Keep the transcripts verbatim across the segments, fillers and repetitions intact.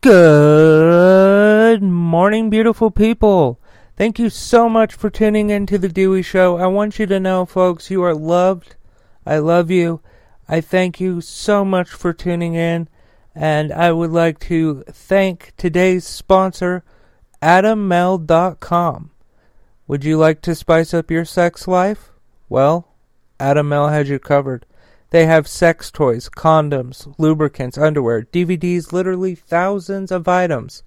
Good morning, beautiful people. Thank you so much for tuning into The Dewey Show. I want you to know, folks, you are loved. I love you. I thank you so much for tuning in. And I would like to thank today's sponsor, Adam Male dot com. Would you like to spice up your sex life? Well, AdamMale has you covered. They have sex toys, condoms, lubricants, underwear, D V Ds, literally thousands of items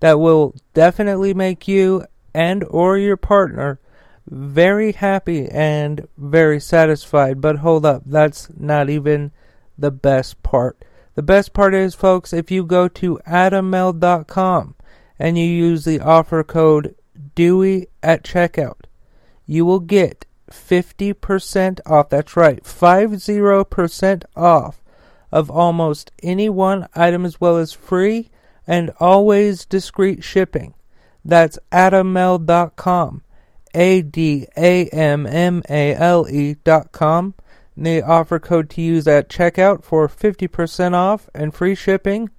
that will definitely make you and or your partner very happy and very satisfied. But hold up, that's not even the best part. The best part is, folks, if you go to Adam Male dot com and you use the offer code Dewey at checkout, you will get fifty percent off. That's right, fifty percent off of almost any one item, as well as free and always discreet shipping. That's Adam Male dot com, A D A M M A L E dot com. The offer code to use at checkout for fifty percent off and free shipping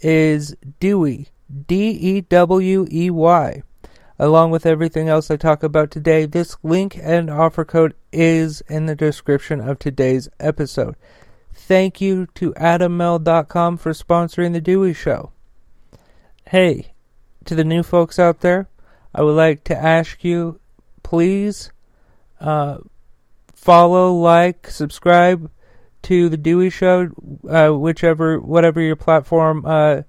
is Dewey, D E W E Y. Along with everything else I talk about today, this link and offer code is in the description of today's episode. Thank you to Adam Male dot com for sponsoring The Dewey Show. Hey, to the new folks out there, I would like to ask you, please uh, follow, like, subscribe to The Dewey Show, uh, whichever, whatever your platform uh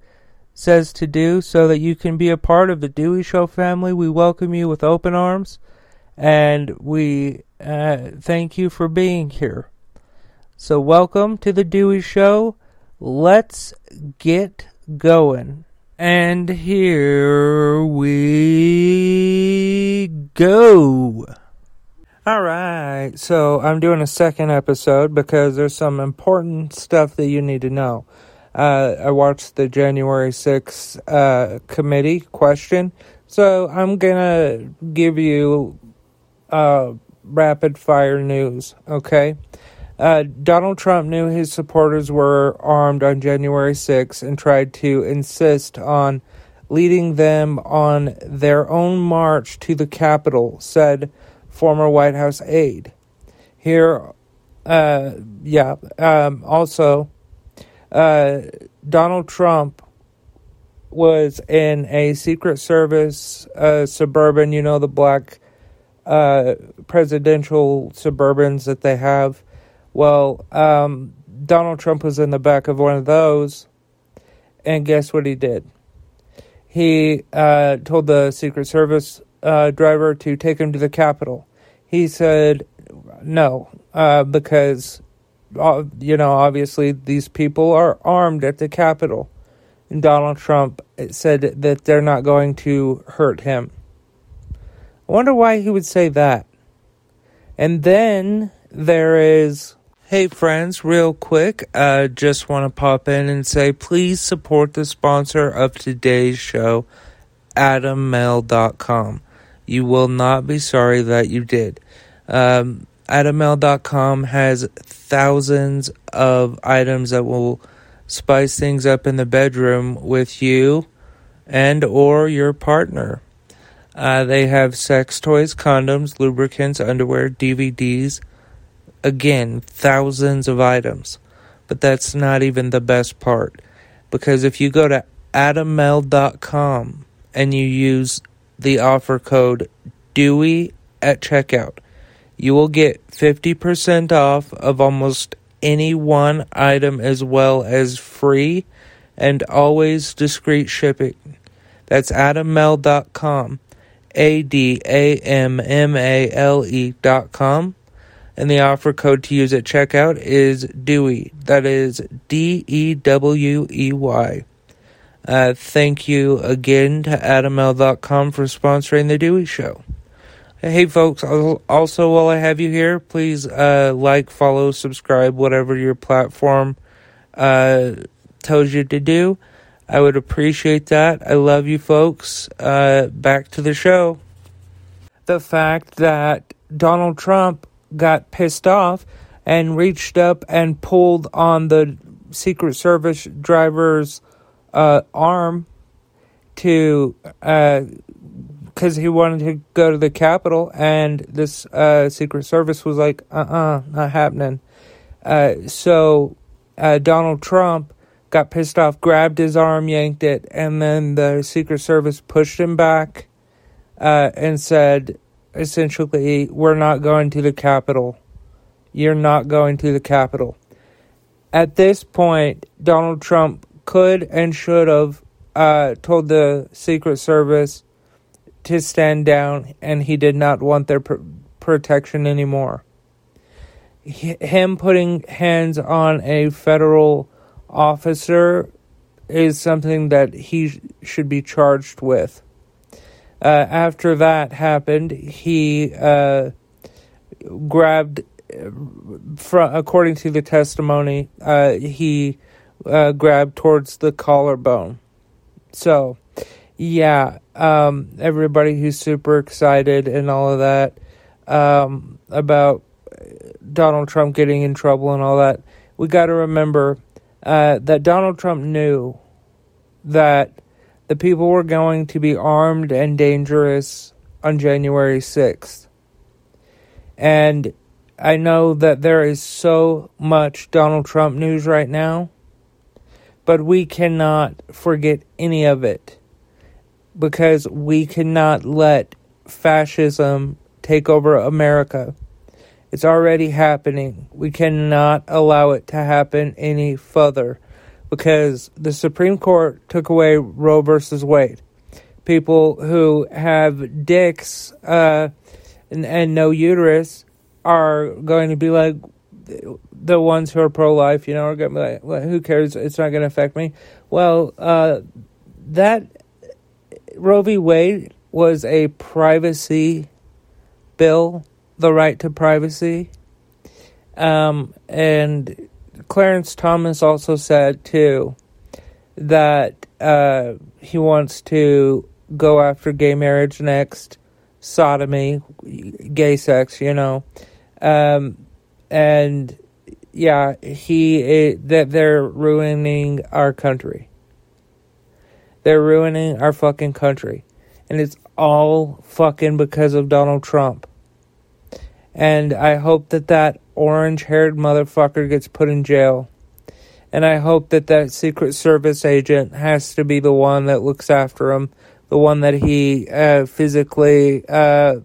says to do, so that you can be a part of the Dewey Show family. We welcome you with open arms, and we uh, thank you for being here. So welcome to the Dewey Show. Let's get going. And here we go. Alright, so I'm doing a second episode because there's some important stuff that you need to know. Uh, I watched the January sixth uh, committee question, so I'm going to give you uh, rapid-fire news, okay? Uh, Donald Trump knew his supporters were armed on January sixth and tried to insist on leading them on their own march to the Capitol, said former White House aide. Here, uh, yeah, um, also... Uh, Donald Trump was in a Secret Service uh, Suburban, you know, the black uh, presidential Suburbans that they have. Well, um, Donald Trump was in the back of one of those, and guess what he did? He uh, told the Secret Service uh, driver to take him to the Capitol. He said no, uh, because... you know, obviously, these people are armed at the Capitol. And Donald Trump said that they're not going to hurt him. I wonder why he would say that. And then there is... Hey, friends, real quick, I uh, just want to pop in and say, please support the sponsor of today's show, Adam Male dot com. You will not be sorry that you did. Um... Adam Male dot com has thousands of items that will spice things up in the bedroom with you and or your partner. Uh, they have sex toys, condoms, lubricants, underwear, D V Ds. Again, thousands of items. But that's not even the best part. Because if you go to Adam Male dot com and you use the offer code Dewey at checkout, you will get fifty percent off of almost any one item, as well as free and always discreet shipping. That's Adam Male dot com, A D A M M A L E dot com. And the offer code to use at checkout is Dewey. That is D E W E Y. Uh, thank you again to Adam Male dot com for sponsoring The Dewey Show. Hey, folks, also, while I have you here, please uh, like, follow, subscribe, whatever your platform uh, tells you to do. I would appreciate that. I love you, folks. Uh, back to the show. The fact that Donald Trump got pissed off and reached up and pulled on the Secret Service driver's uh, arm to, because uh, he wanted to go to the Capitol, and this uh, Secret Service was like, uh-uh, not happening. Uh, so uh, Donald Trump got pissed off, grabbed his arm, yanked it, and then the Secret Service pushed him back uh, and said, essentially, we're not going to the Capitol. You're not going to the Capitol. At this point, Donald Trump could and should have uh, told the Secret Service to stand down, and he did not want their pr- protection anymore. H- him putting hands on a federal officer is something that he sh- should be charged with. Uh, after that happened, he uh, grabbed... From, according to the testimony, uh, he uh, grabbed towards the collarbone. So, yeah, um, everybody who's super excited and all of that um, about Donald Trump getting in trouble and all that, we got to remember uh, that Donald Trump knew that the people were going to be armed and dangerous on January sixth. And I know that there is so much Donald Trump news right now, but we cannot forget any of it because we cannot let fascism take over America. It's already happening. We cannot allow it to happen any further because the Supreme Court took away Roe versus Wade. People who have dicks uh, and, and no uterus are going to be like, the ones who are pro-life, you know, are going to be like, well, who cares, it's not going to affect me. Well, uh, that Roe v. Wade was a privacy bill, the right to privacy. Um, and Clarence Thomas also said, too, that uh, he wants to go after gay marriage next, sodomy, gay sex, you know. Um, and yeah, he it, that they're ruining our country. They're ruining our fucking country, and it's all fucking because of Donald Trump. And I hope that that orange-haired motherfucker gets put in jail, and I hope that that Secret Service agent has to be the one that looks after him, the one that he uh, physically, uh,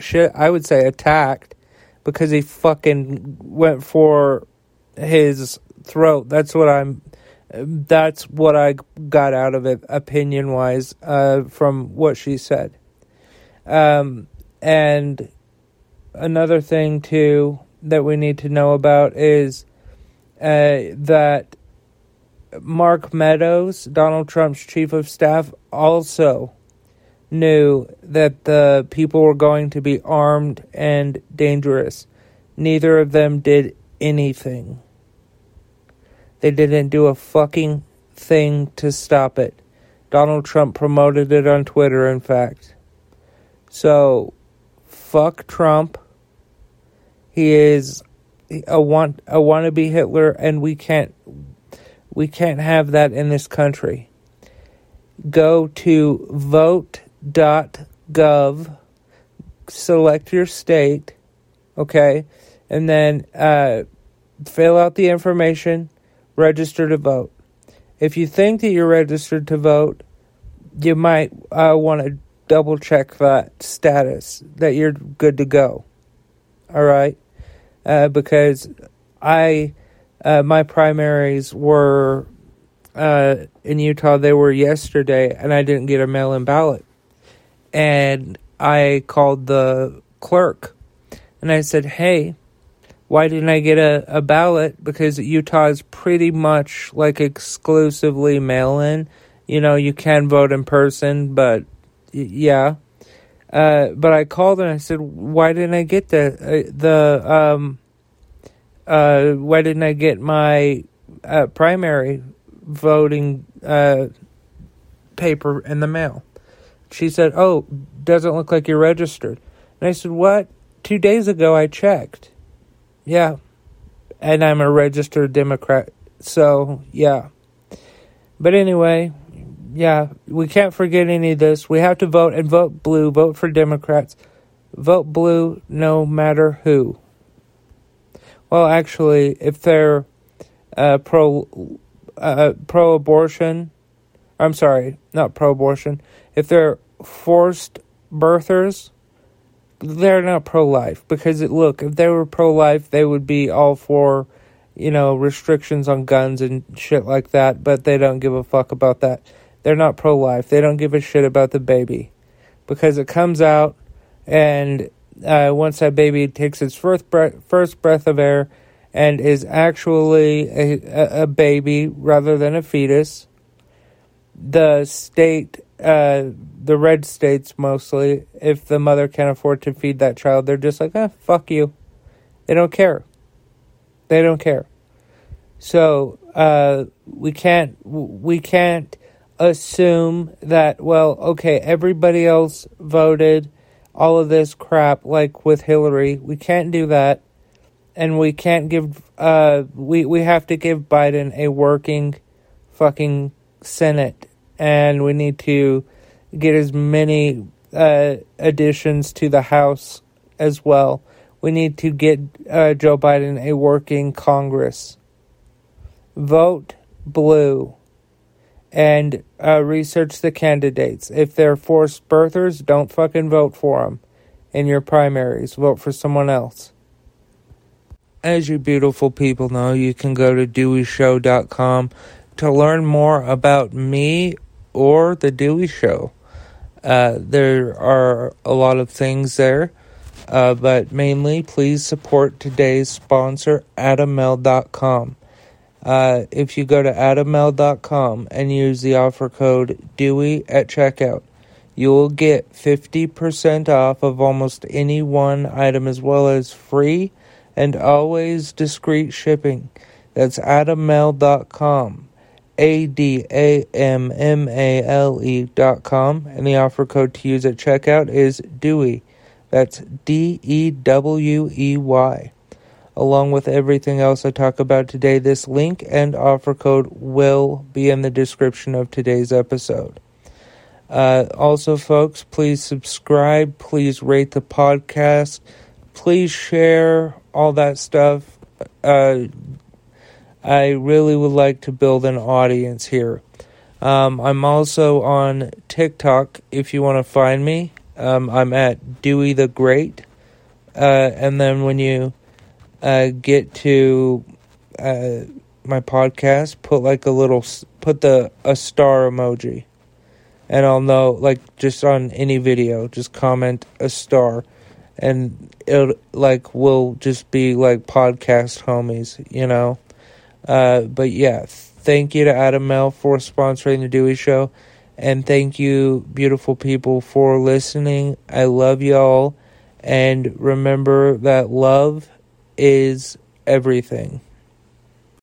shit, I would say, attacked. Because he fucking went for his throat. That's what I'm. That's what I got out of it, opinion-wise, uh, from what she said. Um, and another thing too that we need to know about is uh, that Mark Meadows, Donald Trump's chief of staff, also knew that the people were going to be armed and dangerous. Neither of them did anything. They didn't do a fucking thing to stop it. Donald Trump promoted it on Twitter, in fact. So, fuck Trump. He is a want a wannabe Hitler, and we can't we can't have that in this country. Go to vote. dot gov, select your state, okay, and then uh, fill out the information, register to vote. If you think that you're registered to vote, you might uh, want to double check that status, that you're good to go, all right, uh, because I, uh, my primaries were, uh, in Utah, they were yesterday, and I didn't get a mail-in ballot. And I called the clerk, and I said, hey, why didn't I get a, a ballot? Because Utah is pretty much, like, exclusively mail-in. You know, you can vote in person, but, yeah. Uh, but I called, and I said, why didn't I get the, uh, the um, uh, why didn't I get my uh, primary voting uh, paper in the mail? She said, oh, doesn't look like you're registered. And I said, what? Two days ago I checked. Yeah. And I'm a registered Democrat. So, yeah. But anyway, yeah, we can't forget any of this. We have to vote, and vote blue. Vote for Democrats. Vote blue no matter who. Well, actually, if they're uh, pro, uh, pro-abortion, I'm sorry, not pro-abortion. If they're forced birthers, they're not pro-life. Because, it, look, if they were pro-life, they would be all for, you know, restrictions on guns and shit like that. But they don't give a fuck about that. They're not pro-life. They don't give a shit about the baby. Because it comes out, and uh, once that baby takes its first breath, first breath of air and is actually a, a baby rather than a fetus, the state, uh, the red states mostly, if the mother can't afford to feed that child, they're just like, eh, fuck you. They don't care. They don't care. So uh, we can't we can't assume that, well, okay, everybody else voted all of this crap, like with Hillary. We can't do that. And we can't give, uh, we, we have to give Biden a working fucking Senate. And we need to get as many uh, additions to the House as well. We need to get uh, Joe Biden a working Congress. Vote blue. And uh, research the candidates. If they're forced birthers, don't fucking vote for them in your primaries. Vote for someone else. As you beautiful people know, you can go to Dewey show dot com to learn more about me or The Dewey Show. Uh, there are a lot of things there. Uh, but mainly, please support today's sponsor, Adam Male dot com. Uh, if you go to Adam Male dot com and use the offer code Dewey at checkout, you will get fifty percent off of almost any one item, as well as free and always discreet shipping. That's Adam Male dot com, A D A M M A L E dot com, and the offer code to use at checkout is Dewey. That's D E W E Y. Along with everything else I talk about today, this link and offer code will be in the description of today's episode. Uh, also, folks, please subscribe. Please rate the podcast. Please share all that stuff. Uh, I really would like to build an audience here. Um, I'm also on TikTok if you want to find me. Um, I'm at Dewey the Great. Uh, and then when you... Uh, get to uh, my podcast, put like a little, put the a star emoji, and I'll know, like, just on any video, just comment a star, and it'll, like, we'll just be like podcast homies, you know. Uh, but yeah, thank you to Adam Male for sponsoring The Dewey Show, and thank you, beautiful people, for listening. I love y'all, and remember that love is everything.